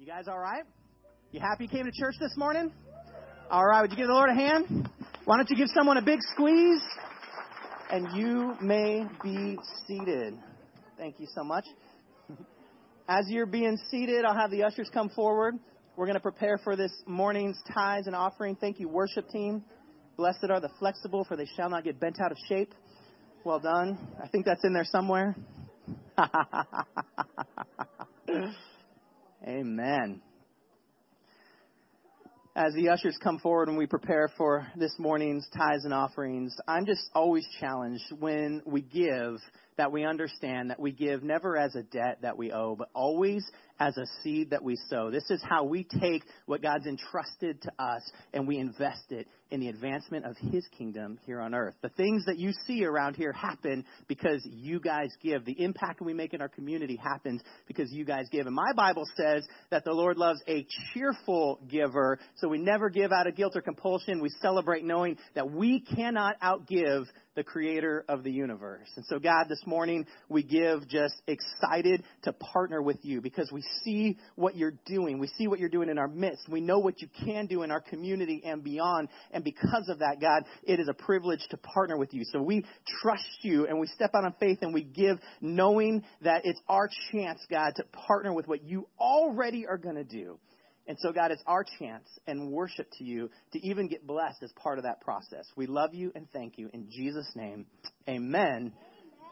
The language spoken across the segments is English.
You guys all right? You happy you came to church this morning? All right, would you give the Lord a hand? Why don't you give someone a big squeeze? And you may be seated. Thank you so much. As you're being seated, I'll have the ushers come forward. We're going to prepare for this morning's tithes and offering. Thank you, worship team. Blessed are the flexible, for they shall not get bent out of shape. Well done. I think that's in there somewhere. Amen. As the ushers come forward and we prepare for this morning's tithes and offerings, I'm just always challenged when we give that we understand that we give never as a debt that we owe, but always as a seed that we sow. This is how we take what God's entrusted to us and we invest it in the advancement of his kingdom here on earth. The things that you see around here happen because you guys give. The impact we make in our community happens because you guys give. And my Bible says that the Lord loves a cheerful giver. So we never give out of guilt or compulsion. We celebrate knowing that we cannot outgive the creator of the universe. And so God, this morning, we give just excited to partner with you because we see what you're doing. We see what you're doing in our midst. We know what you can do in our community and beyond. And because of that, God, it is a privilege to partner with you. So we trust you and we step out on faith and we give knowing that it's our chance, God, to partner with what you already are going to do. And so, God, it's our chance and worship to you to even get blessed as part of that process. We love you and thank you. In Jesus' name, amen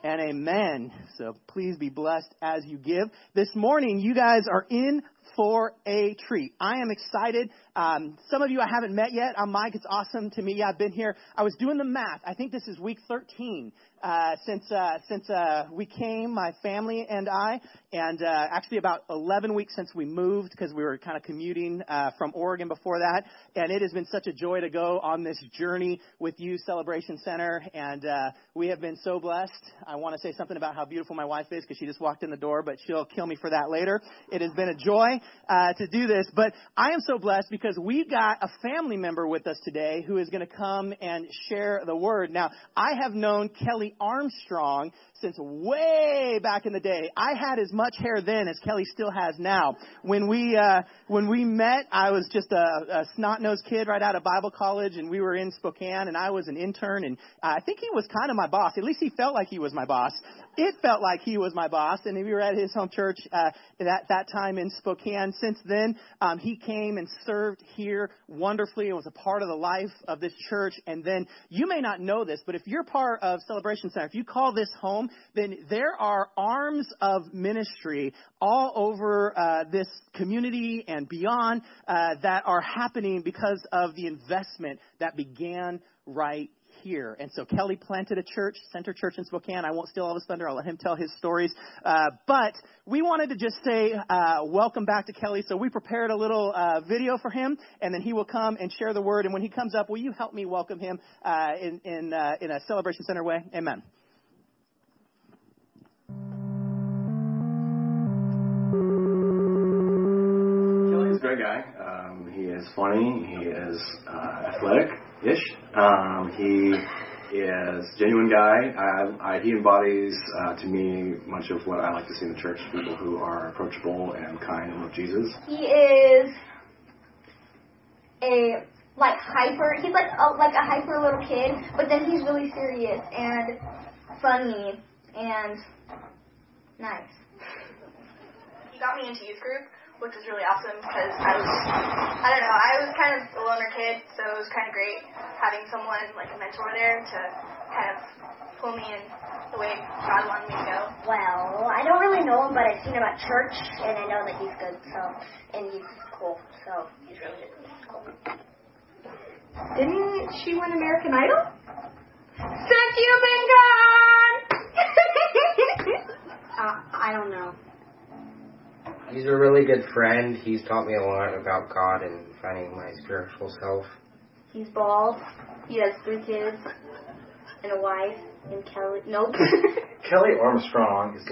and amen. So please be blessed as you give. This morning, you guys are in for a treat. I am excited. Some of you I haven't met yet. I'm Mike. It's awesome to meet you. I've been here. I was doing the math. I think this is week 13 since we came, my family and I, and actually about 11 weeks since we moved because we were kind of commuting from Oregon before that. And it has been such a joy to go on this journey with you, Celebration Center, and we have been so blessed. I want to say something about how beautiful my wife is because she just walked in the door, but she'll kill me for that later. It has been a joy to do this, but I am so blessed because we've got a family member with us today who is going to come and share the word. Now, I have known Kelly Armstrong since way back in the day. I had as much hair then as Kelly still has now. When we met, I was just a snot-nosed kid right out of Bible college, and we were in Spokane, and I was an intern, and I think he was kind of my boss. At least he felt like he was my boss. It felt like he was my boss, and we were at his home church that time in Spokane. Since then, he came and served here wonderfully and was a part of the life of this church. And then you may not know this, but if you're part of Celebration Center, if you call this home, then there are arms of ministry all over this community and beyond that are happening because of the investment that began right here. And so Kelly planted a church, Center Church in Spokane. I won't steal all his thunder. I'll let him tell his stories. But we wanted to just say welcome back to Kelly. So we prepared a little video for him, and then he will come and share the word. And when he comes up, will you help me welcome him in a Celebration Center way? Amen. Kelly's a great guy. He is funny. He is athletic. Ish. He is a genuine guy. He embodies, to me, much of what I like to see in the church, people who are approachable and kind and love Jesus. He is a hyper little kid, but then he's really serious and funny and nice. He got me into youth group, which was really awesome because I was kind of a loner kid, so it was kind of great having someone, like a mentor there, to kind of pull me in the way God wanted me to go. Well, I don't really know him, but I've seen him at church, and I know that he's good, so, and he's cool, so he's really good. He's cool. Didn't she win American Idol? Since you've been gone! I don't know. He's a really good friend. He's taught me a lot about God and finding my spiritual self. He's bald. He has 3 kids and a wife and Kelly. Nope. Kelly Armstrong is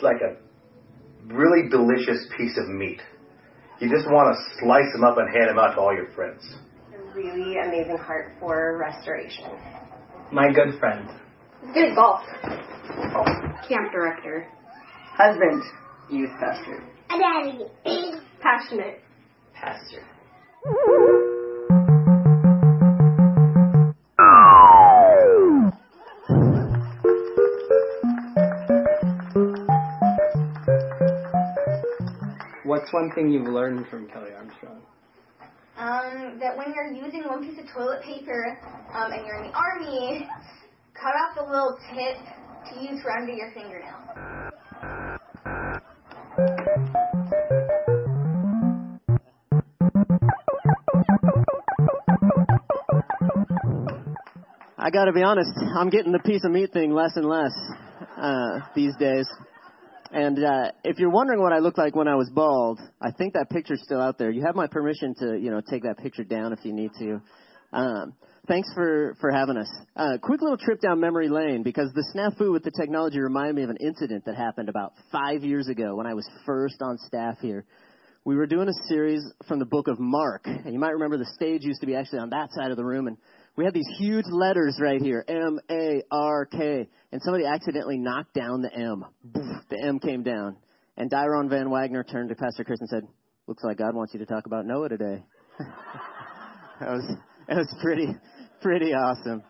like a really delicious piece of meat. You just want to slice him up and hand him out to all your friends. A really amazing heart for restoration. My good friend. He's good at golf. Camp director. Husband. youth pastor? A daddy. Passionate. Pastor. What's one thing you've learned from Kelly Armstrong? That when you're using one piece of toilet paper and you're in the army, cut off the little tip to use for under your fingernail. I gotta be honest, I'm getting the piece of meat thing less and less these days. And if you're wondering what I looked like when I was bald, I think that picture's still out there. You have my permission to, take that picture down if you need to. Thanks for having us. Quick little trip down memory lane, because the snafu with the technology reminded me of an incident that happened about 5 years ago when I was first on staff here. We were doing a series from the book of Mark, and you might remember the stage used to be actually on that side of the room, and we had these huge letters right here, M-A-R-K, and somebody accidentally knocked down the M. The M came down, and Dyeron Van Wagner turned to Pastor Chris and said, "Looks like God wants you to talk about Noah today." That was pretty awesome.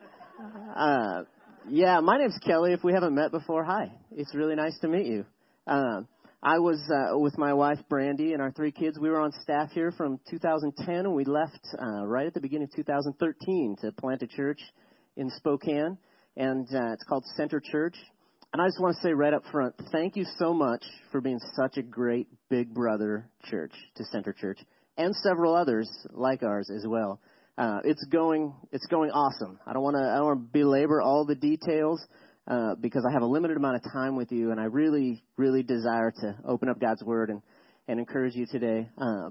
My name's Kelly. If we haven't met before, hi. It's really nice to meet you. I was with my wife, Brandy, and our three kids. We were on staff here from 2010, and we left right at the beginning of 2013 to plant a church in Spokane, and it's called Center Church. And I just want to say right up front, thank you so much for being such a great big brother church to Center Church and several others like ours as well. It's going awesome. I don't want to belabor all the details, because I have a limited amount of time with you, and I really, really desire to open up God's Word and encourage you today.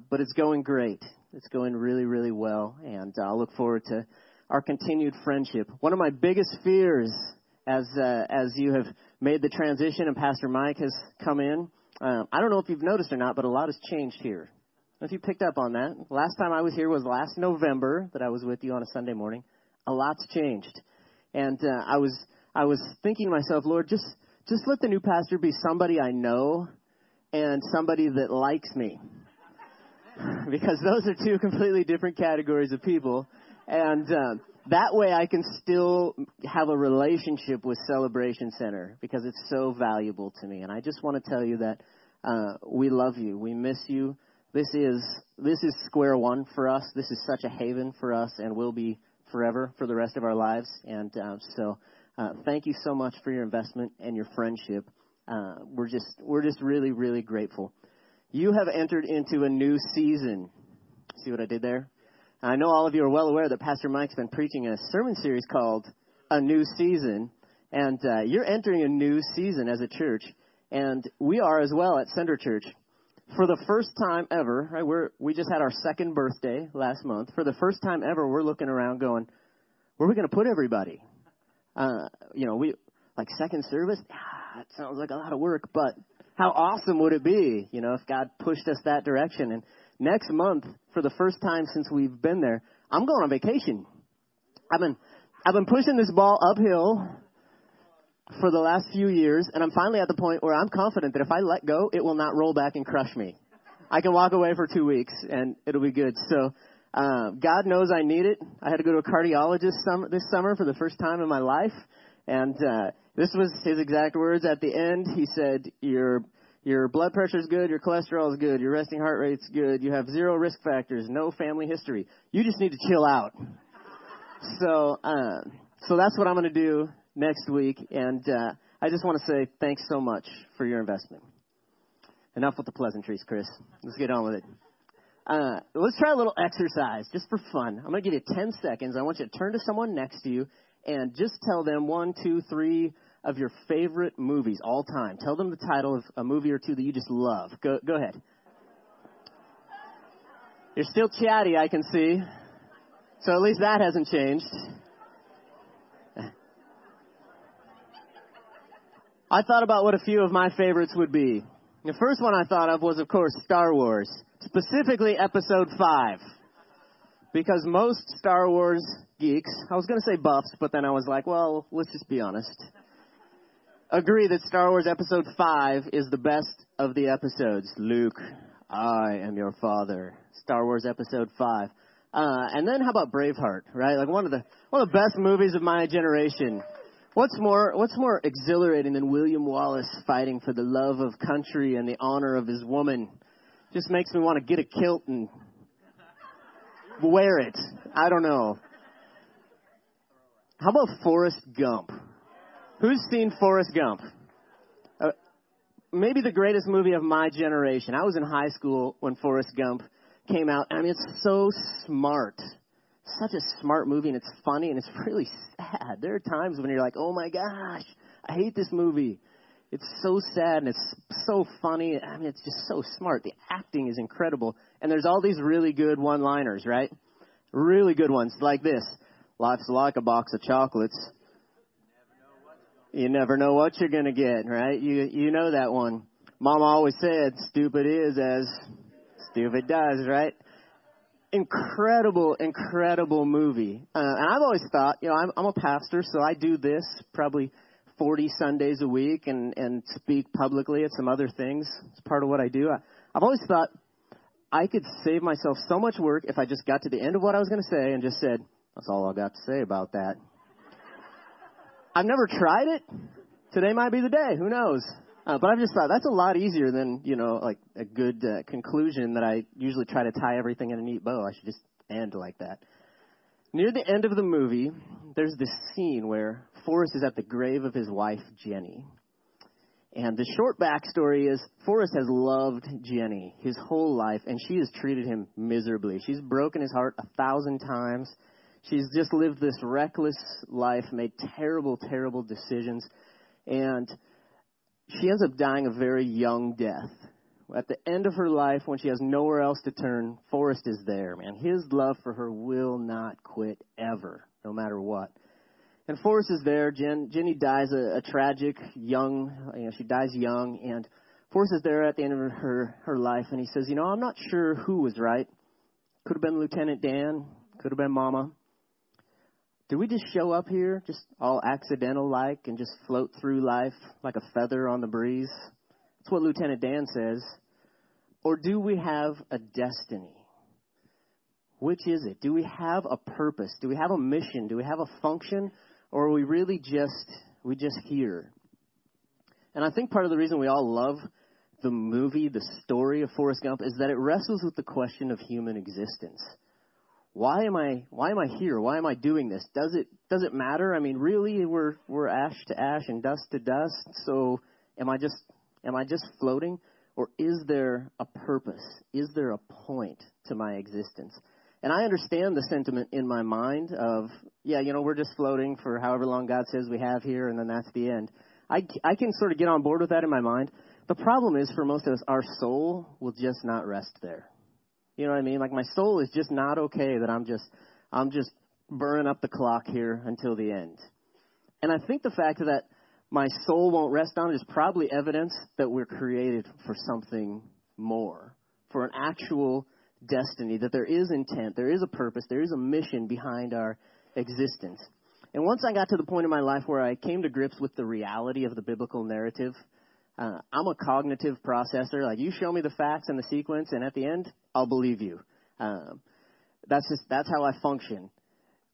But it's going great. It's going really, really well, and I'll look forward to our continued friendship. One of my biggest fears as you have made the transition and Pastor Mike has come in, I don't know if you've noticed or not, but a lot has changed here. I don't know if you picked up on that. Last time I was here was last November that I was with you on a Sunday morning. A lot's changed, and I was thinking to myself, Lord, just let the new pastor be somebody I know and somebody that likes me, because those are two completely different categories of people. And that way I can still have a relationship with Celebration Center, because it's so valuable to me. And I just want to tell you that we love you. We miss you. This is square one for us. This is such a haven for us, and will be forever for the rest of our lives. And thank you so much for your investment and your friendship. We're just really, really grateful. You have entered into a new season. See what I did there? I know all of you are well aware that Pastor Mike's been preaching a sermon series called A New Season, and you're entering a new season as a church, and we are as well at Center Church. For the first time ever, right? We just had our second birthday last month. For the first time ever, we're looking around going, where are we going to put everybody? We like second service. It sounds like a lot of work, but how awesome would it be, if God pushed us that direction? And next month, for the first time since we've been there, I'm going on vacation. I've been pushing this ball uphill for the last few years, and I'm finally at the point where I'm confident that if I let go, it will not roll back and crush me. I can walk away for 2 weeks, and it'll be good. So. God knows I need it. I had to go to a cardiologist this summer for the first time in my life, and this was his exact words at the end. He said, your blood pressure is good, your cholesterol is good, your resting heart rate's good, you have zero risk factors, no family history. You just need to chill out. So that's what I'm going to do next week, and I just want to say thanks so much for your investment. Enough with the pleasantries, Chris. Let's get on with it. Let's try a little exercise just for fun. I'm going to give you 10 seconds. I want you to turn to someone next to you and just tell them 1, 2, 3 of your favorite movies all time. Tell them the title of a movie or two that you just love. Go ahead. You're still chatty, I can see. So at least that hasn't changed. I thought about what a few of my favorites would be. The first one I thought of was, of course, Star Wars. Specifically, Episode 5, because most Star Wars geeks, I was going to say buffs, but then I was like, well, let's just be honest, agree that Star Wars Episode 5 is the best of the episodes, Luke, I am your father, Star Wars Episode 5. And then how about Braveheart, right? Like one of the best movies of my generation. What's more exhilarating than William Wallace fighting for the love of country and the honor of his woman? Just makes me want to get a kilt and wear it. I don't know. How about Forrest Gump? Who's seen Forrest Gump? Maybe the greatest movie of my generation. I was in high school when Forrest Gump came out. I mean, it's so smart. Such a smart movie, and it's funny, and it's really sad. There are times when you're like, oh, my gosh, I hate this movie. It's so sad, and it's so funny. I mean, it's just so smart. The acting is incredible. And there's all these really good one-liners, right? Really good ones like this. Life's like a box of chocolates. You never know what you're going to get, right? You know that one. Mama always said, stupid is as stupid does, right? Incredible, incredible movie. And I've always thought, you know, I'm a pastor, so I do this probably 40 Sundays a week and speak publicly at some other things. It's part of what I do. I've always thought I could save myself so much work if I just got to the end of what I was going to say and just said, that's all I got to say about that. I've never tried it. Today might be the day. Who knows? But I've just thought that's a lot easier than, you know, like a good conclusion that I usually try to tie everything in a neat bow. I should just end like that. Near the end of the movie, there's this scene where Forrest is at the grave of his wife, Jenny. And the short backstory is Forrest has loved Jenny his whole life, and she has treated him miserably. She's broken his heart 1,000 times. She's just lived this reckless life, made terrible, terrible decisions, and she ends up dying a very young death. At the end of her life, when she has nowhere else to turn, Forrest is there, man. His love for her will not quit ever, no matter what. And Forrest is there. Jenny dies a tragic young, you know, she dies young. And Forrest is there at the end of her life, and he says, you know, I'm not sure who was right. Could have been Lieutenant Dan. Could have been Mama. Did we just show up here, just all accidental-like, and just float through life like a feather on the breeze? That's what Lieutenant Dan says. Or do we have a destiny? Which is it? Do we have a purpose? Do we have a mission? Do we have a function? Or are we really just here? And I think part of the reason we all love the movie, the story of Forrest Gump, is that it wrestles with the question of human existence. Why am I here? Why am I doing this? Does it matter? I mean, really, we're ash to ash and dust to dust. So am I just floating, or is there a purpose? Is there a point to my existence? And I understand the sentiment in my mind of, yeah, you know, we're just floating for however long God says we have here, and then that's the end. I can sort of get on board with that in my mind. The problem is, for most of us, our soul will just not rest there. You know what I mean? Like, my soul is just not okay that I'm just burning up the clock here until the end. And I think the fact that my soul won't rest on it is probably evidence that we're created for something more, for an actual destiny, that there is intent, there is a purpose, there is a mission behind our existence. And once I got to the point in my life where I came to grips with the reality of the biblical narrative, I'm a cognitive processor. Like, you show me the facts and the sequence, and at the end, I'll believe you. That's how I function.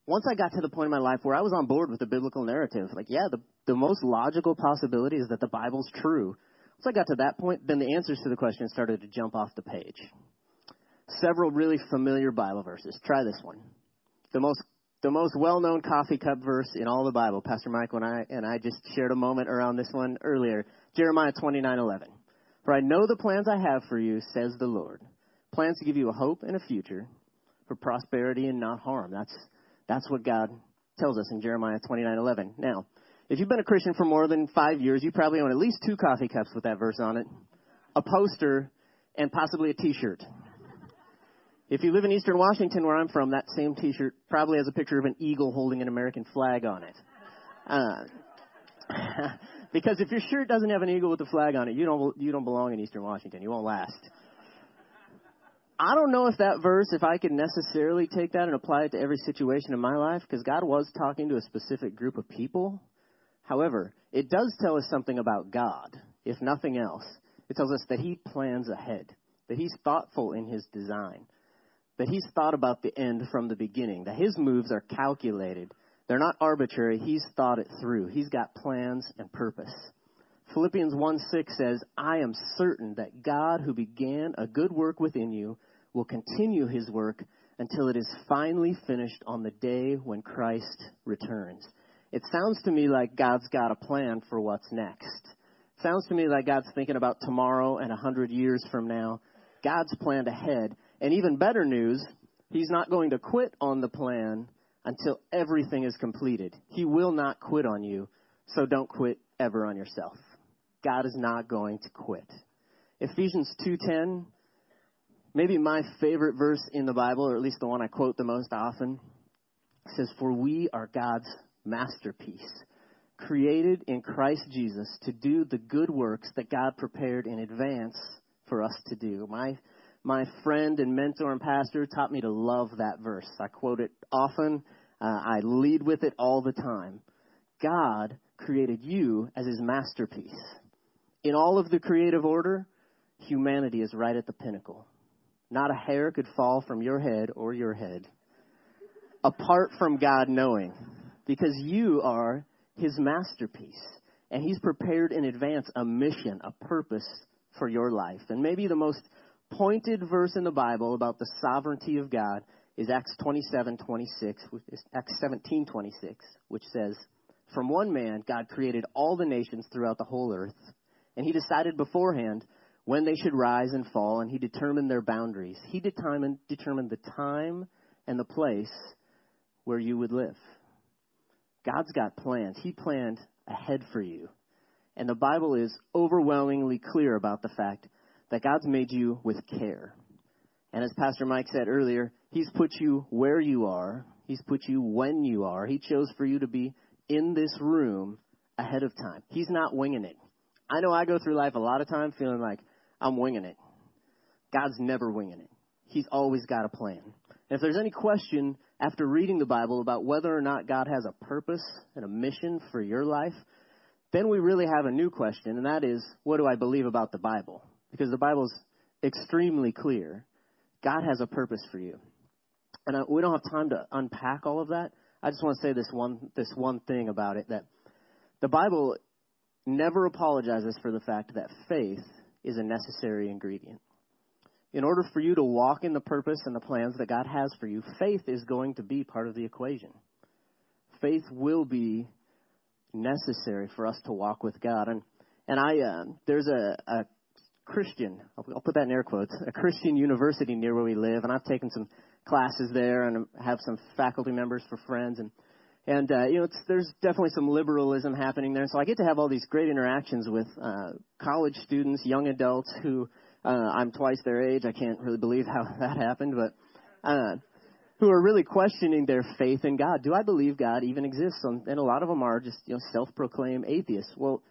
Once I got to the point in my life where I was on board with the biblical narrative, like, yeah, the most logical possibility is that the Bible's true. Once I got to that point, then the answers to the question started to jump off the page. Several really familiar Bible verses. Try this one. The most well-known coffee cup verse in all the Bible. Pastor Mike and I just shared a moment around this one earlier. Jeremiah 29:11. For I know the plans I have for you, says the Lord. Plans to give you a hope and a future, for prosperity and not harm. That's what God tells us in Jeremiah 29:11. Now, if you've been a Christian for more than 5 years, you probably own at least 2 coffee cups with that verse on it, a poster, and possibly a T-shirt. If you live in Eastern Washington, where I'm from, that same T-shirt probably has a picture of an eagle holding an American flag on it. Because if your shirt doesn't have an eagle with a flag on it, you don't belong in Eastern Washington. You won't last. I don't know if that verse, if I could necessarily take that and apply it to every situation in my life, because God was talking to a specific group of people. However, it does tell us something about God, if nothing else. It tells us that he plans ahead, that he's thoughtful in his design, that he's thought about the end from the beginning, that his moves are calculated. They're not arbitrary. He's thought it through. He's got plans and purpose. Philippians 1:6 says, I am certain that God who began a good work within you will continue his work until it is finally finished on the day when Christ returns. It sounds to me like God's got a plan for what's next. It sounds to me like God's thinking about tomorrow and 100 years from now. God's planned ahead. And even better news, he's not going to quit on the plan until everything is completed. He will not quit on you, so don't quit ever on yourself. God is not going to quit. Ephesians 2:10, maybe my favorite verse in the Bible, or at least the one I quote the most often, says, for we are God's masterpiece, created in Christ Jesus to do the good works that God prepared in advance for us to do. My friend and mentor and pastor taught me to love that verse. I quote it often. I lead with it all the time. God created you as his masterpiece. In all of the creative order, humanity is right at the pinnacle. Not a hair could fall from your head or your head apart from God knowing, because you are his masterpiece, and he's prepared in advance a mission, a purpose for your life. And maybe the most pointed verse in the Bible about the sovereignty of God is Acts 17:26, which says, from one man, God created all the nations throughout the whole earth, and he decided beforehand when they should rise and fall, and he determined their boundaries. He determined the time and the place where you would live. God's got plans. He planned ahead for you. And the Bible is overwhelmingly clear about the fact that God's made you with care. And as Pastor Mike said earlier, he's put you where you are. He's put you when you are. He chose for you to be in this room ahead of time. He's not winging it. I know I go through life a lot of time feeling like I'm winging it. God's never winging it. He's always got a plan. And if there's any question after reading the Bible about whether or not God has a purpose and a mission for your life, then we really have a new question, and that is, what do I believe about the Bible? Because the Bible's extremely clear. God has a purpose for you. And we don't have time to unpack all of that. I just want to say this one thing about it, that the Bible never apologizes for the fact that faith is a necessary ingredient. In order for you to walk in the purpose and the plans that God has for you, faith is going to be part of the equation. Faith will be necessary for us to walk with God. And I there's a Christian, I'll put that in air quotes, a Christian university near where we live, and I've taken some classes there and have some faculty members for friends, and you know, there's definitely some liberalism happening there. So I get to have all these great interactions with college students, young adults who I'm twice their age. I can't really believe how that happened, but who are really questioning their faith in God. Do I believe God even exists? And a lot of them are just, you know, self-proclaimed atheists. Well,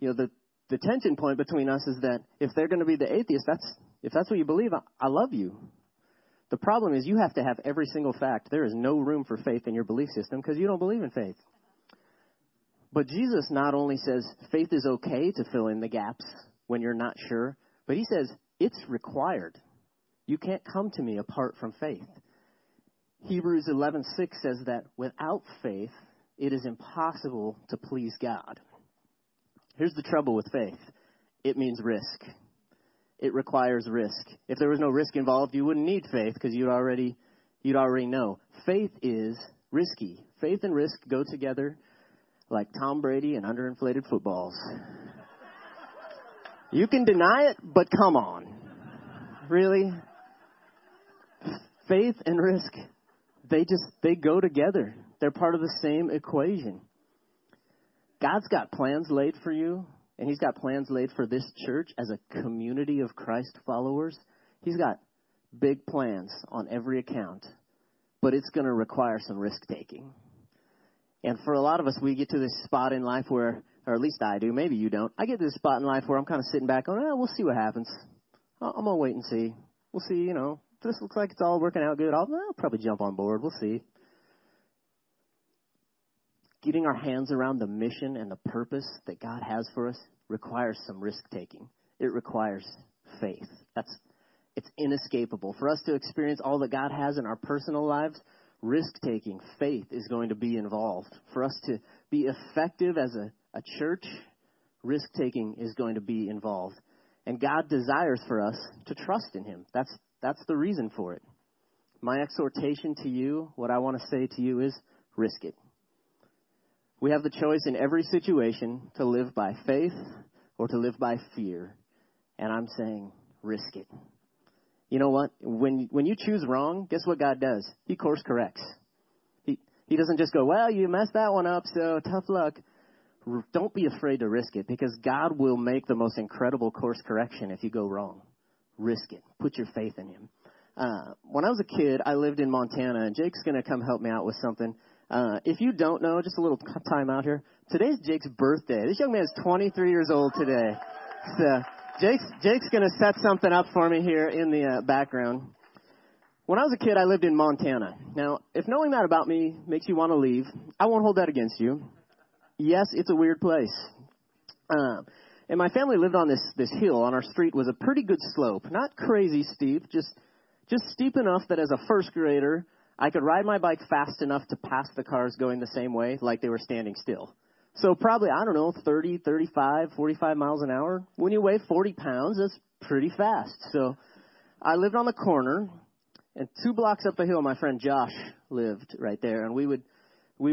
you know, the tension point between us is that if they're going to be the atheist, if that's what you believe, I love you. The problem is you have to have every single fact. There is no room for faith in your belief system because you don't believe in faith. But Jesus not only says faith is okay to fill in the gaps when you're not sure, but he says it's required. You can't come to me apart from faith. Hebrews 11:6 says that without faith, it is impossible to please God. Here's the trouble with faith. It means risk. It requires risk. If there was no risk involved, you wouldn't need faith because you'd already know. Faith is risky. Faith and risk go together like Tom Brady and underinflated footballs. You can deny it, but come on. Really? Faith and risk, they go together. They're part of the same equation. God's got plans laid for you, and he's got plans laid for this church as a community of Christ followers. He's got big plans on every account, but it's going to require some risk-taking. And for a lot of us, we get to this spot in life where, or at least I do, maybe you don't, I get to this spot in life where I'm kind of sitting back going, we'll see what happens. I'm going to wait and see. We'll see, you know, this looks like it's all working out good. I'll probably jump on board. We'll see. Getting our hands around the mission and the purpose that God has for us requires some risk-taking. It requires faith. It's inescapable. For us to experience all that God has in our personal lives, risk-taking, faith is going to be involved. For us to be effective as a church, risk-taking is going to be involved. And God desires for us to trust in him. That's the reason for it. My exhortation to you, what I want to say to you is risk it. We have the choice in every situation to live by faith or to live by fear. And I'm saying risk it. You know what? When you choose wrong, guess what God does? He course corrects. He doesn't just go, well, you messed that one up, so tough luck. Don't be afraid to risk it, because God will make the most incredible course correction if you go wrong. Risk it. Put your faith in him. When I was a kid, I lived in Montana, and Jake's going to come help me out with something. If you don't know, just a little time out here. Today's Jake's birthday. This young man is 23 years old today. So Jake's going to set something up for me here in the background. When I was a kid, I lived in Montana. Now, if knowing that about me makes you want to leave, I won't hold that against you. Yes, it's a weird place. And my family lived on this hill. On our street was a pretty good slope. Not crazy steep, just steep enough that as a first grader, I could ride my bike fast enough to pass the cars going the same way like they were standing still. So probably, I don't know, 30, 35, 45 miles an hour. When you weigh 40 pounds, that's pretty fast. So I lived on the corner, and 2 blocks up the hill, my friend Josh lived right there, and we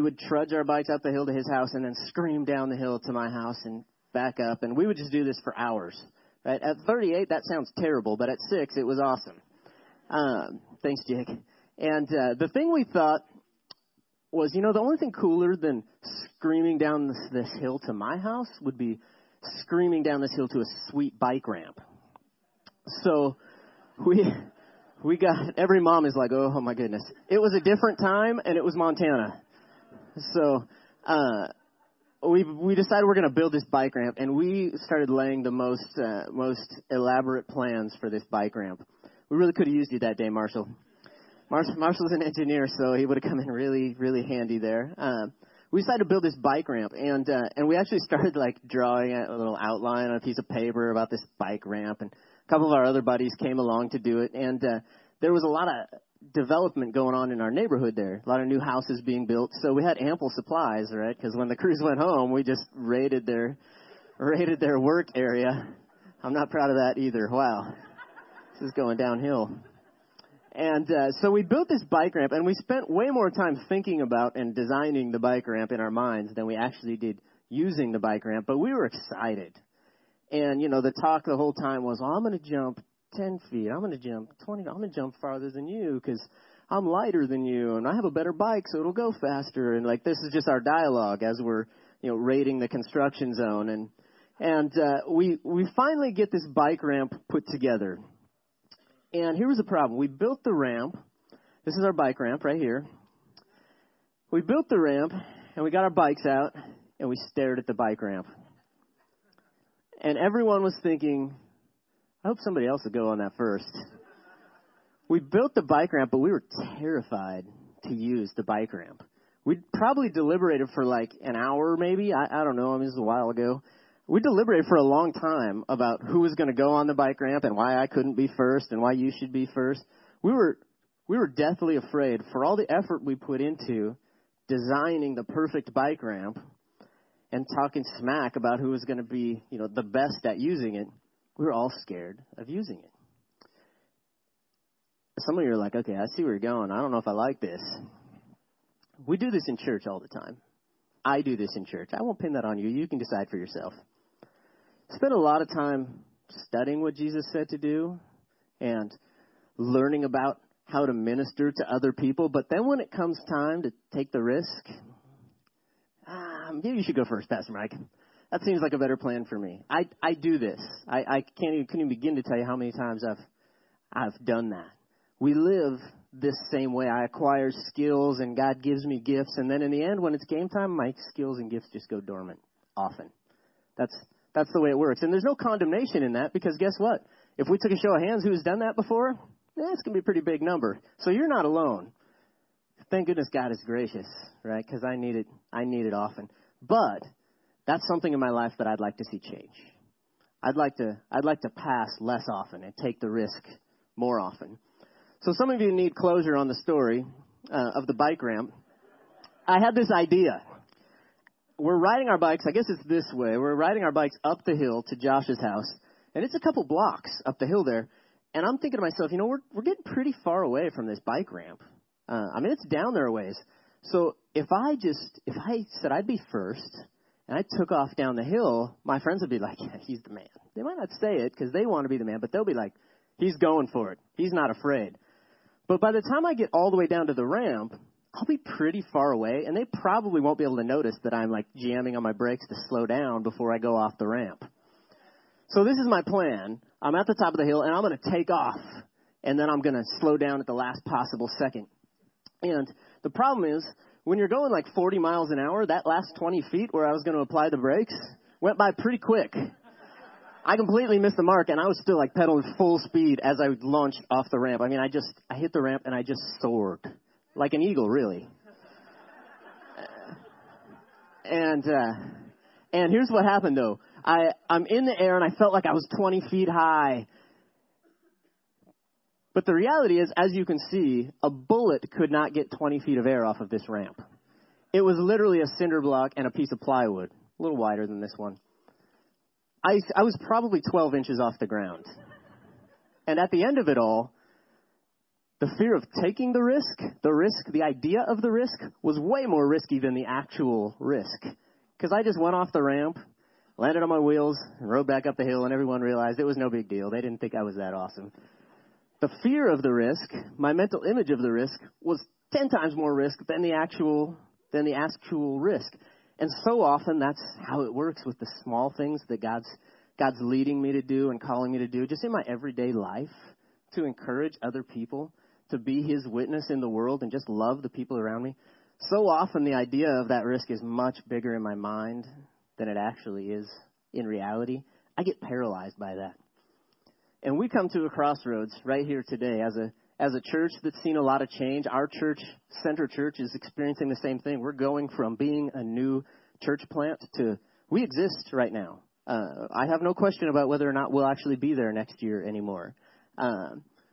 would trudge our bikes up the hill to his house and then scream down the hill to my house and back up. And we would just do this for hours. Right? At 38, that sounds terrible, but at 6, it was awesome. Thanks, Jake. And the thing we thought was, you know, the only thing cooler than screaming down this hill to my house would be screaming down this hill to a sweet bike ramp. So we got, every mom is like, oh, my goodness. It was a different time, and it was Montana. So we decided we're going to build this bike ramp, and we started laying the most elaborate plans for this bike ramp. We really could have used you that day, Marshall. Marshall's an engineer, so he would have come in really, really handy there. We decided to build this bike ramp, and we actually started like drawing a little outline on a piece of paper about this bike ramp, and a couple of our other buddies came along to do it, and there was a lot of development going on in our neighborhood there. A lot of new houses being built. So we had ample supplies, right? Because when the crews went home, we just raided their work area. I'm not proud of that either. Wow. This is going downhill. And so we built this bike ramp, and we spent way more time thinking about and designing the bike ramp in our minds than we actually did using the bike ramp. But we were excited. And, you know, the talk the whole time was, well, I'm going to jump 10 feet, I'm going to jump 20, I'm going to jump farther than you because I'm lighter than you and I have a better bike, so it'll go faster. And like, this is just our dialogue as we're, you know, raiding the construction zone. And we finally get this bike ramp put together. And here was the problem. We built the ramp. This is our bike ramp right here. We built the ramp and we got our bikes out and we stared at the bike ramp. And everyone was thinking, I hope somebody else will go on that first. We built the bike ramp, but we were terrified to use the bike ramp. We probably deliberated for like an hour maybe. I don't know. I mean, this was a while ago. We deliberated for a long time about who was going to go on the bike ramp and why I couldn't be first and why you should be first. We were deathly afraid for all the effort we put into designing the perfect bike ramp and talking smack about who was going to be, you know, the best at using it. We were all scared of using it. Some of you are like, okay, I see where you're going. I don't know if I like this. We do this in church all the time. I do this in church. I won't pin that on you. You can decide for yourself. Spend a lot of time studying what Jesus said to do and learning about how to minister to other people. But then when it comes time to take the risk, maybe you should go first, Pastor Mike. That seems like a better plan for me. I do this. I couldn't even begin to tell you how many times I've done that. We live this same way. I acquire skills and God gives me gifts, and then in the end when it's game time, my skills and gifts just go dormant often. That's the way it works. And there's no condemnation in that, because guess what? If we took a show of hands who's done that before, that's going to be a pretty big number. So you're not alone. Thank goodness God is gracious, right? Because I need it often. But that's something in my life that I'd like to see change. I'd like to pass less often and take the risk more often. So some of you need closure on the story of the bike ramp. I had this idea. We're riding our bikes. I guess it's this way. We're riding our bikes up the hill to Josh's house, and it's a couple blocks up the hill there. And I'm thinking to myself, you know, we're getting pretty far away from this bike ramp. I mean, it's down there a ways. So if I said I'd be first and I took off down the hill, my friends would be like, yeah, he's the man. They might not say it because they want to be the man, but they'll be like, he's going for it. He's not afraid. But by the time I get all the way down to the ramp, I'll be pretty far away, and they probably won't be able to notice that I'm, like, jamming on my brakes to slow down before I go off the ramp. So this is my plan. I'm at the top of the hill, and I'm going to take off, and then I'm going to slow down at the last possible second. And the problem is, when you're going, like, 40 miles an hour, that last 20 feet where I was going to apply the brakes went by pretty quick. I completely missed the mark, and I was still, like, pedaling full speed as I launched off the ramp. I mean, I hit the ramp, and I just soared. Like an eagle, really. And here's what happened, though. I'm in the air, and I felt like I was 20 feet high. But the reality is, as you can see, a bullet could not get 20 feet of air off of this ramp. It was literally a cinder block and a piece of plywood, a little wider than this one. I was probably 12 inches off the ground. And at the end of it all, the fear of taking the risk, the idea of the risk was way more risky than the actual risk. Because I just went off the ramp, landed on my wheels, and rode back up the hill, and everyone realized it was no big deal. They didn't think I was that awesome. The fear of the risk, my mental image of the risk, was 10 times more risk than the actual risk. And so often that's how it works with the small things that God's leading me to do and calling me to do, just in my everyday life, to encourage other people, to be his witness in the world and just love the people around me. So often the idea of that risk is much bigger in my mind than it actually is in reality. I get paralyzed by that. And we come to a crossroads right here today as a church that's seen a lot of change. Our church, Center Church, is experiencing the same thing. We're going from being a new church plant to we exist right now. I have no question about whether or not we'll actually be there next year anymore.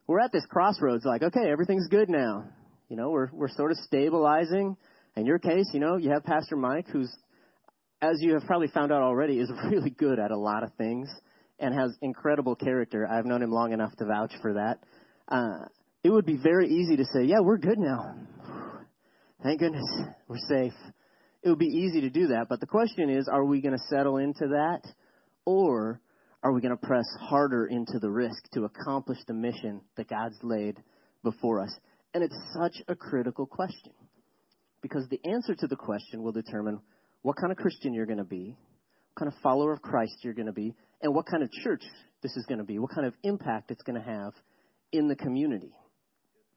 We're at this crossroads, like, okay, everything's good now. You know, we're sort of stabilizing. In your case, you know, you have Pastor Mike, who's, as you have probably found out already, is really good at a lot of things and has incredible character. I've known him long enough to vouch for that. It would be very easy to say, yeah, we're good now. Thank goodness, we're safe. It would be easy to do that. But the question is, are we going to settle into that, or are we going to press harder into the risk to accomplish the mission that God's laid before us? And it's such a critical question, because the answer to the question will determine what kind of Christian you're going to be, what kind of follower of Christ you're going to be, and what kind of church this is going to be, what kind of impact it's going to have in the community.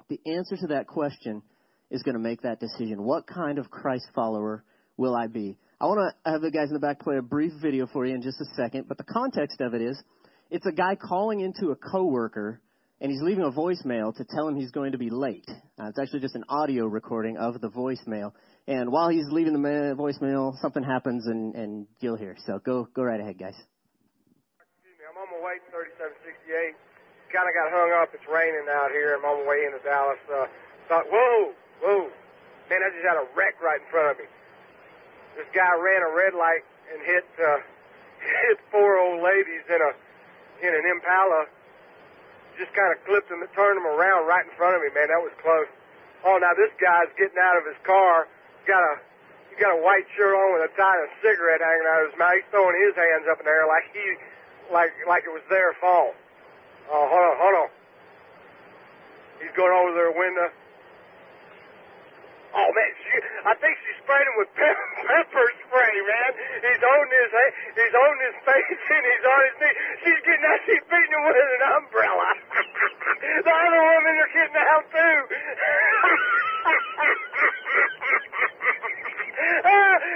The answer to that question is going to make that decision. What kind of Christ follower will I be? I want to have the guys in the back play a brief video for you in just a second, but the context of it is, it's a guy calling into a coworker, and he's leaving a voicemail to tell him he's going to be late. It's actually just an audio recording of the voicemail, and while he's leaving the voicemail, something happens, and you'll hear. So go right ahead, guys. Excuse me, I'm on my way to 3768. Kind of got hung up. It's raining out here. I'm on my way into Dallas. Thought, whoa, man, I just had a wreck right in front of me. This guy ran a red light and hit four old ladies in an Impala. Just kind of clipped them and turned them around right in front of me, man. That was close. Oh, now this guy's getting out of his car. He's got a white shirt on with a tie and a cigarette hanging out of his mouth. He's throwing his hands up in the air like it was their fault. Oh, hold on. He's going over their window. Oh, man, I think she sprayed him with pepper spray, man. He's on his face, and he's on his knee. She's beating him with an umbrella. The other women are getting out, too.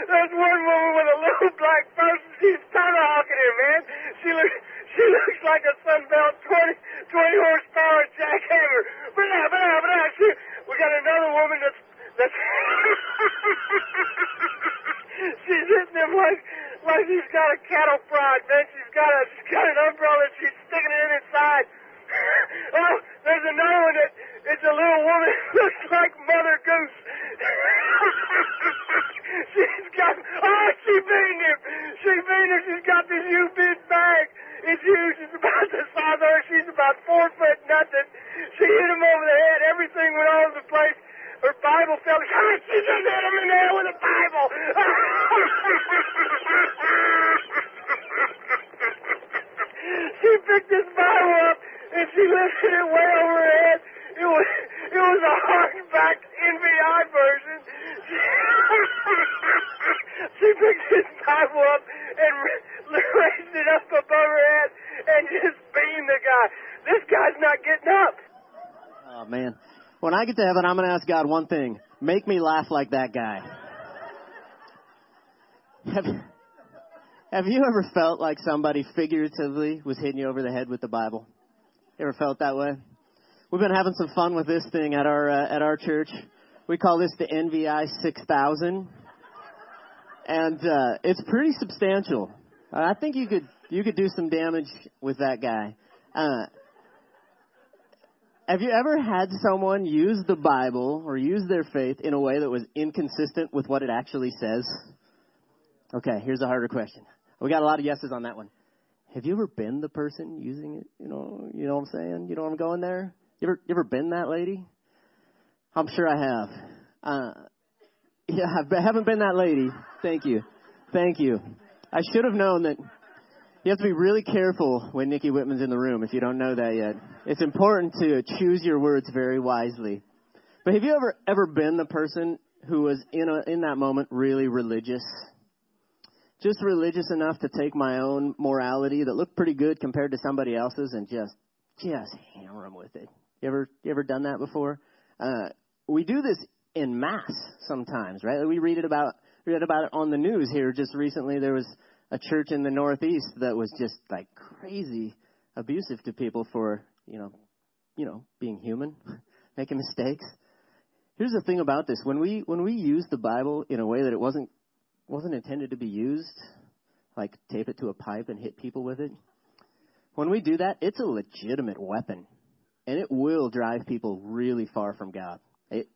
There's one woman with a little black person. She's tomahawking him, man. She looks like a Sunbelt 20 horsepower jackhammer. But now, we got another woman that's she's hitting him like she's got a cattle prod, man. She's got a about 4 foot nothing. She hit him over the head. Everything went all over the place. Her Bible fell. She just hit him in the head with a Bible. She picked this Bible up, and she lifted it way over her head. It was a hardback NVI version. She picked this Bible up and raised it up above her head and just beamed the guy. This guy's not getting up. Oh, man. When I get to heaven, I'm going to ask God one thing. Make me laugh like that guy. Have you ever felt like somebody figuratively was hitting you over the head with the Bible? You ever felt that way? We've been having some fun with this thing at our church. We call this the NVI 6000, and it's pretty substantial. I think you could do some damage with that guy. Have you ever had someone use the Bible or use their faith in a way that was inconsistent with what it actually says? Okay, here's a harder question. We got a lot of yeses on that one. Have you ever been the person using it? You know what I'm saying? You know where I'm going there? You ever been that lady? I'm sure I have. Yeah, I haven't been that lady. Thank you. I should have known that you have to be really careful when Nikki Whitman's in the room if you don't know that yet. It's important to choose your words very wisely. But have you ever been the person who was in that moment really religious? Just religious enough to take my own morality that looked pretty good compared to somebody else's and just hammer them with it. You ever done that before? We do this en masse sometimes, right? We read about it on the news here just recently. There was a church in the Northeast that was just like crazy abusive to people for, you know, being human, making mistakes. Here's the thing about this: when we use the Bible in a way that it wasn't intended to be used, like tape it to a pipe and hit people with it. When we do that, it's a legitimate weapon. And it will drive people really far from God. It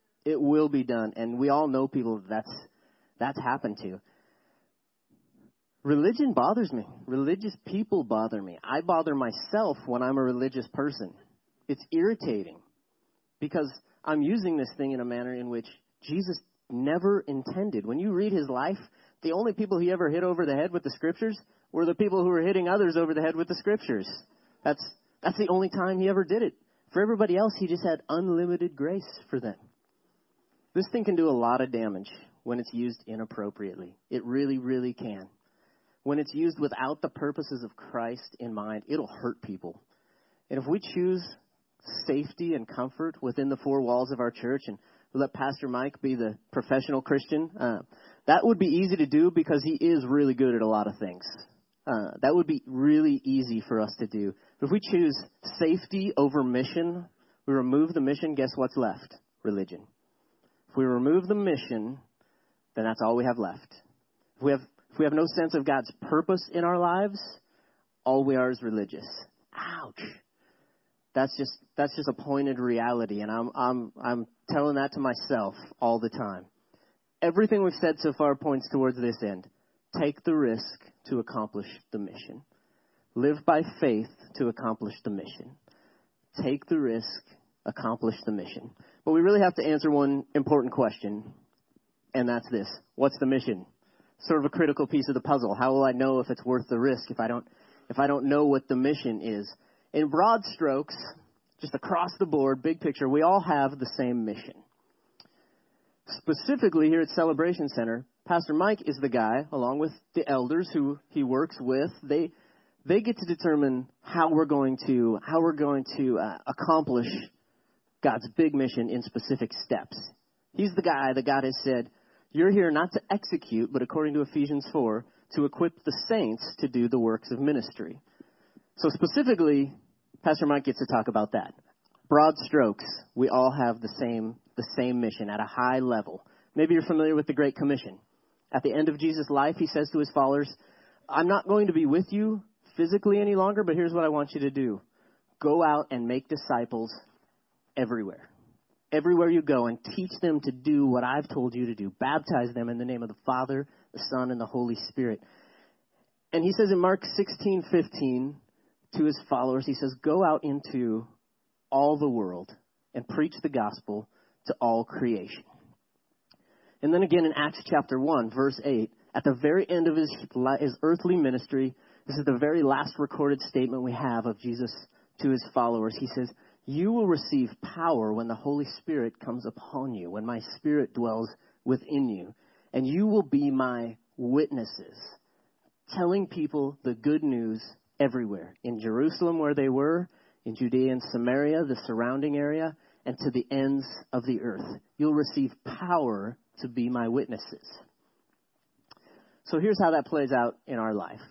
will be done. And we all know people that's happened to. Religion bothers me. Religious people bother me. I bother myself when I'm a religious person. It's irritating because I'm using this thing in a manner in which Jesus never intended. When you read his life, the only people he ever hit over the head with the scriptures were the people who were hitting others over the head with the scriptures. That's the only time he ever did it. For everybody else, he just had unlimited grace for them. This thing can do a lot of damage when it's used inappropriately. It really, really can. When it's used without the purposes of Christ in mind, it'll hurt people. And if we choose safety and comfort within the four walls of our church and let Pastor Mike be the professional Christian, that would be easy to do because he is really good at a lot of things. That would be really easy for us to do. But if we choose safety over mission, we remove the mission, guess what's left? Religion. If we remove the mission, then that's all we have left. If we have no sense of God's purpose in our lives, all we are is religious. Ouch. That's just a pointed reality, and I'm telling that to myself all the time. Everything we've said so far points towards this end. Take the risk to accomplish the mission. Live by faith to accomplish the mission. Take the risk, accomplish the mission. But we really have to answer one important question, and that's this. What's the mission? Sort of a critical piece of the puzzle. How will I know if it's worth the risk if I don't know what the mission is? In broad strokes, just across the board, big picture, we all have the same mission. Specifically here at Celebration Center, Pastor Mike is the guy, along with the elders who he works with. They get to determine how we're going to accomplish God's big mission in specific steps. He's the guy that God has said, "You're here not to execute, but according to Ephesians 4, to equip the saints to do the works of ministry." So specifically, Pastor Mike gets to talk about that. Broad strokes, we all have the same mission at a high level. Maybe you're familiar with the Great Commission. At the end of Jesus' life, he says to his followers, "I'm not going to be with you physically any longer, but here's what I want you to do. Go out and make disciples everywhere. Everywhere you go, and teach them to do what I've told you to do. Baptize them in the name of the Father, the Son, and the Holy Spirit." And he says in Mark 16:15, to his followers, he says, go out into all the world and preach the gospel to all creation. And then again in Acts chapter 1, verse 8, at the very end of his earthly ministry, this is the very last recorded statement we have of Jesus to his followers. He says, you will receive power when the Holy Spirit comes upon you, when my Spirit dwells within you, and you will be my witnesses, telling people the good news everywhere, in Jerusalem where they were, in Judea and Samaria, the surrounding area, and to the ends of the earth. You'll receive power to be my witnesses. So here's how that plays out in our life.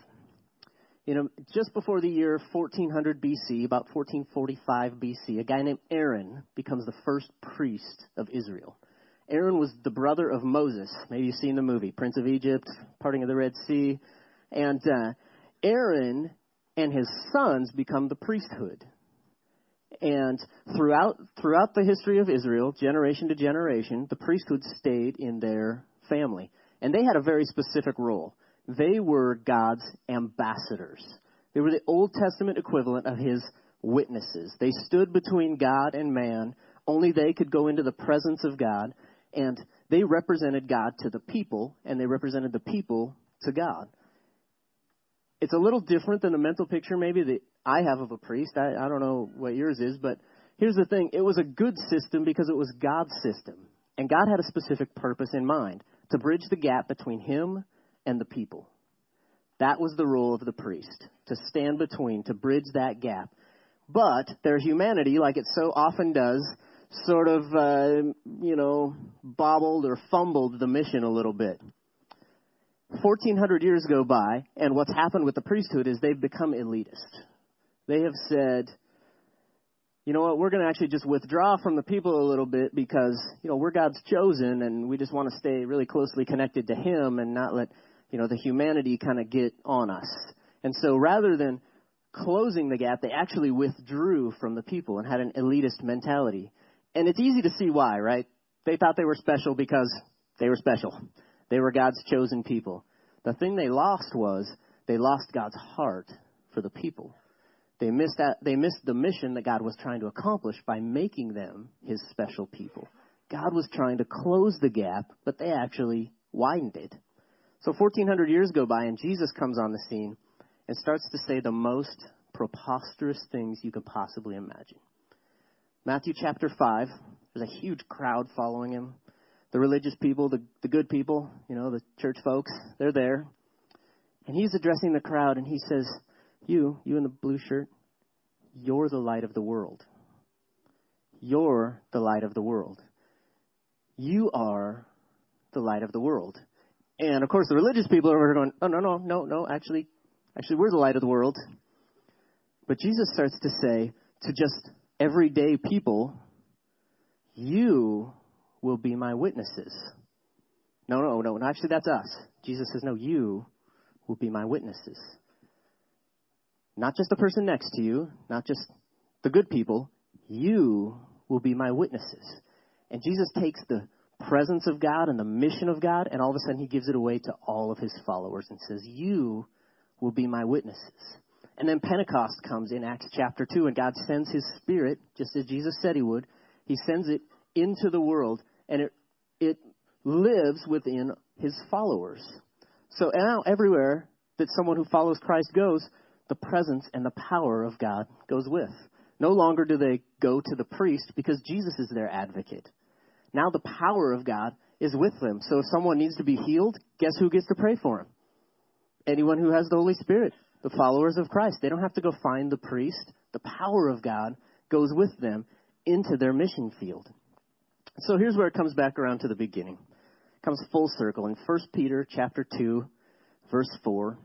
You know, just before the year 1400 BC, about 1445 BC, a guy named Aaron becomes the first priest of Israel. Aaron was the brother of Moses. Maybe you've seen the movie, Prince of Egypt, Parting of the Red Sea. And Aaron and his sons become the priesthood. And throughout the history of Israel, generation to generation, the priesthood stayed in their family. And they had a very specific role. They were God's ambassadors. They were the Old Testament equivalent of his witnesses. They stood between God and man. Only they could go into the presence of God, and they represented God to the people, and they represented the people to God. It's a little different than the mental picture maybe that I have of a priest. I don't know what yours is, but here's the thing. It was a good system because it was God's system, and God had a specific purpose in mind, to bridge the gap between him and the people. That was the role of the priest, to stand between, to bridge that gap. But their humanity, like it so often does, sort of, bobbled or fumbled the mission a little bit. 1,400 years go by, and what's happened with the priesthood is they've become elitist. They have said, you know what, we're going to actually just withdraw from the people a little bit because, you know, we're God's chosen, and we just want to stay really closely connected to him and not let the humanity kind of get on us. And so rather than closing the gap, they actually withdrew from the people and had an elitist mentality. And it's easy to see why, right? They thought they were special because they were special. They were God's chosen people. The thing they lost was they lost God's heart for the people. They missed the mission that God was trying to accomplish by making them his special people. God was trying to close the gap, but they actually widened it. So 1,400 years go by, and Jesus comes on the scene and starts to say the most preposterous things you could possibly imagine. Matthew chapter 5, there's a huge crowd following him. The religious people, the good people, the church folks, they're there. And he's addressing the crowd, and he says, you in the blue shirt, you're the light of the world. You're the light of the world. You are the light of the world. And, of course, the religious people are going, oh, no, actually, we're the light of the world. But Jesus starts to say to just everyday people, you will be my witnesses. No, actually, that's us. Jesus says, no, you will be my witnesses. Not just the person next to you, not just the good people. You will be my witnesses. And Jesus takes the presence of God and the mission of God, and all of a sudden he gives it away to all of his followers and says, you will be my witnesses. And then Pentecost comes in Acts chapter 2, and God sends his Spirit, just as Jesus said he would. He sends it into the world, and it lives within his followers. So now everywhere that someone who follows Christ goes, the presence and the power of God goes with. No longer do they go to the priest because Jesus is their advocate. Now the power of God is with them. So if someone needs to be healed, guess who gets to pray for him? Anyone who has the Holy Spirit, the followers of Christ. They don't have to go find the priest. The power of God goes with them into their mission field. So here's where it comes back around to the beginning. It comes full circle in 1 Peter chapter 2, verse 4.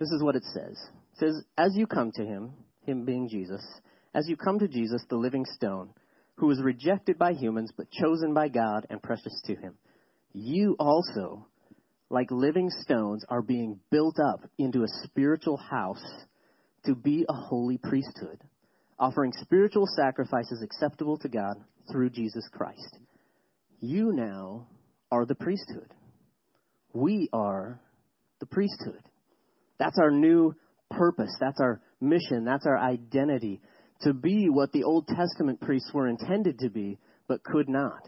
This is what it says. It says, as you come to him, him being Jesus, as you come to Jesus, the living stone, who was rejected by humans but chosen by God and precious to him, you also, like living stones, are being built up into a spiritual house to be a holy priesthood, offering spiritual sacrifices acceptable to God through Jesus Christ. You now are the priesthood. We are the priesthood. That's our new purpose. That's our mission. That's our identity, to be what the Old Testament priests were intended to be, but could not.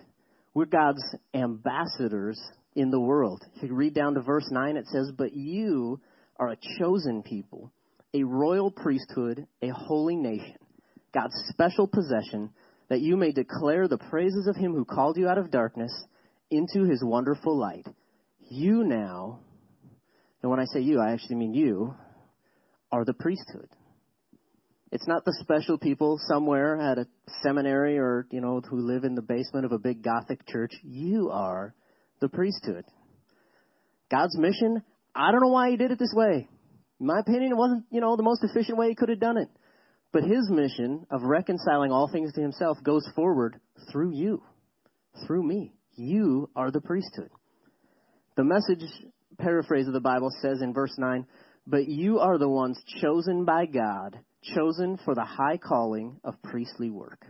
We're God's ambassadors in the world. If you read down to verse 9, it says, but you are a chosen people, a royal priesthood, a holy nation, God's special possession, that you may declare the praises of him who called you out of darkness into his wonderful light. You now, and when I say you, I actually mean you, are the priesthood. It's not the special people somewhere at a seminary or, who live in the basement of a big Gothic church. You are the priesthood. God's mission, I don't know why he did it this way. In my opinion, it wasn't, the most efficient way he could have done it. But his mission of reconciling all things to himself goes forward through you, through me. You are the priesthood. The Message paraphrase of the Bible says in verse 9, but you are the ones chosen by God, chosen for the high calling of priestly work.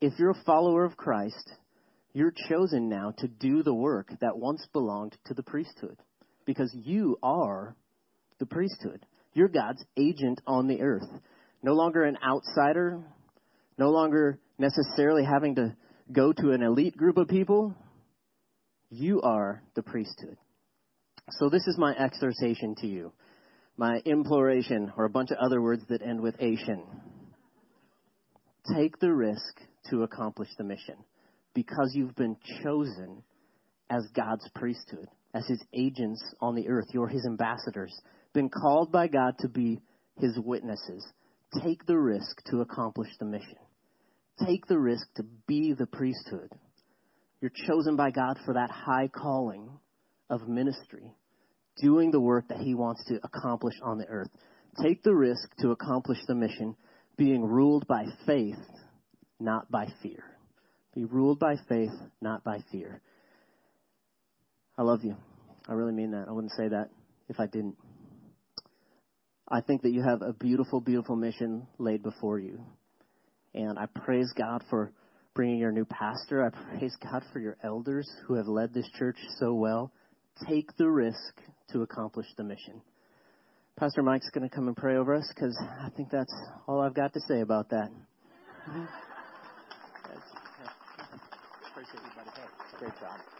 If you're a follower of Christ, you're chosen now to do the work that once belonged to the priesthood, because you are the priesthood. You're God's agent on the earth. No longer an outsider, no longer necessarily having to go to an elite group of people. You are the priesthood. So this is my exhortation to you, my imploration, or a bunch of other words that end with ation. Take the risk to accomplish the mission, because you've been chosen as God's priesthood, as his agents on the earth. You're his ambassadors, been called by God to be his witnesses. Take the risk to accomplish the mission. Take the risk to be the priesthood. You're chosen by God for that high calling of ministry, doing the work that he wants to accomplish on the earth. Take the risk to accomplish the mission, being ruled by faith, not by fear. Be ruled by faith, not by fear. I love you. I really mean that. I wouldn't say that if I didn't. I think that you have a beautiful, beautiful mission laid before you. And I praise God for bringing your new pastor. I praise God for your elders who have led this church so well. Take the risk to accomplish the mission. Pastor Mike's going to come and pray over us, because I think that's all I've got to say about that. Appreciate you, buddy. Great job.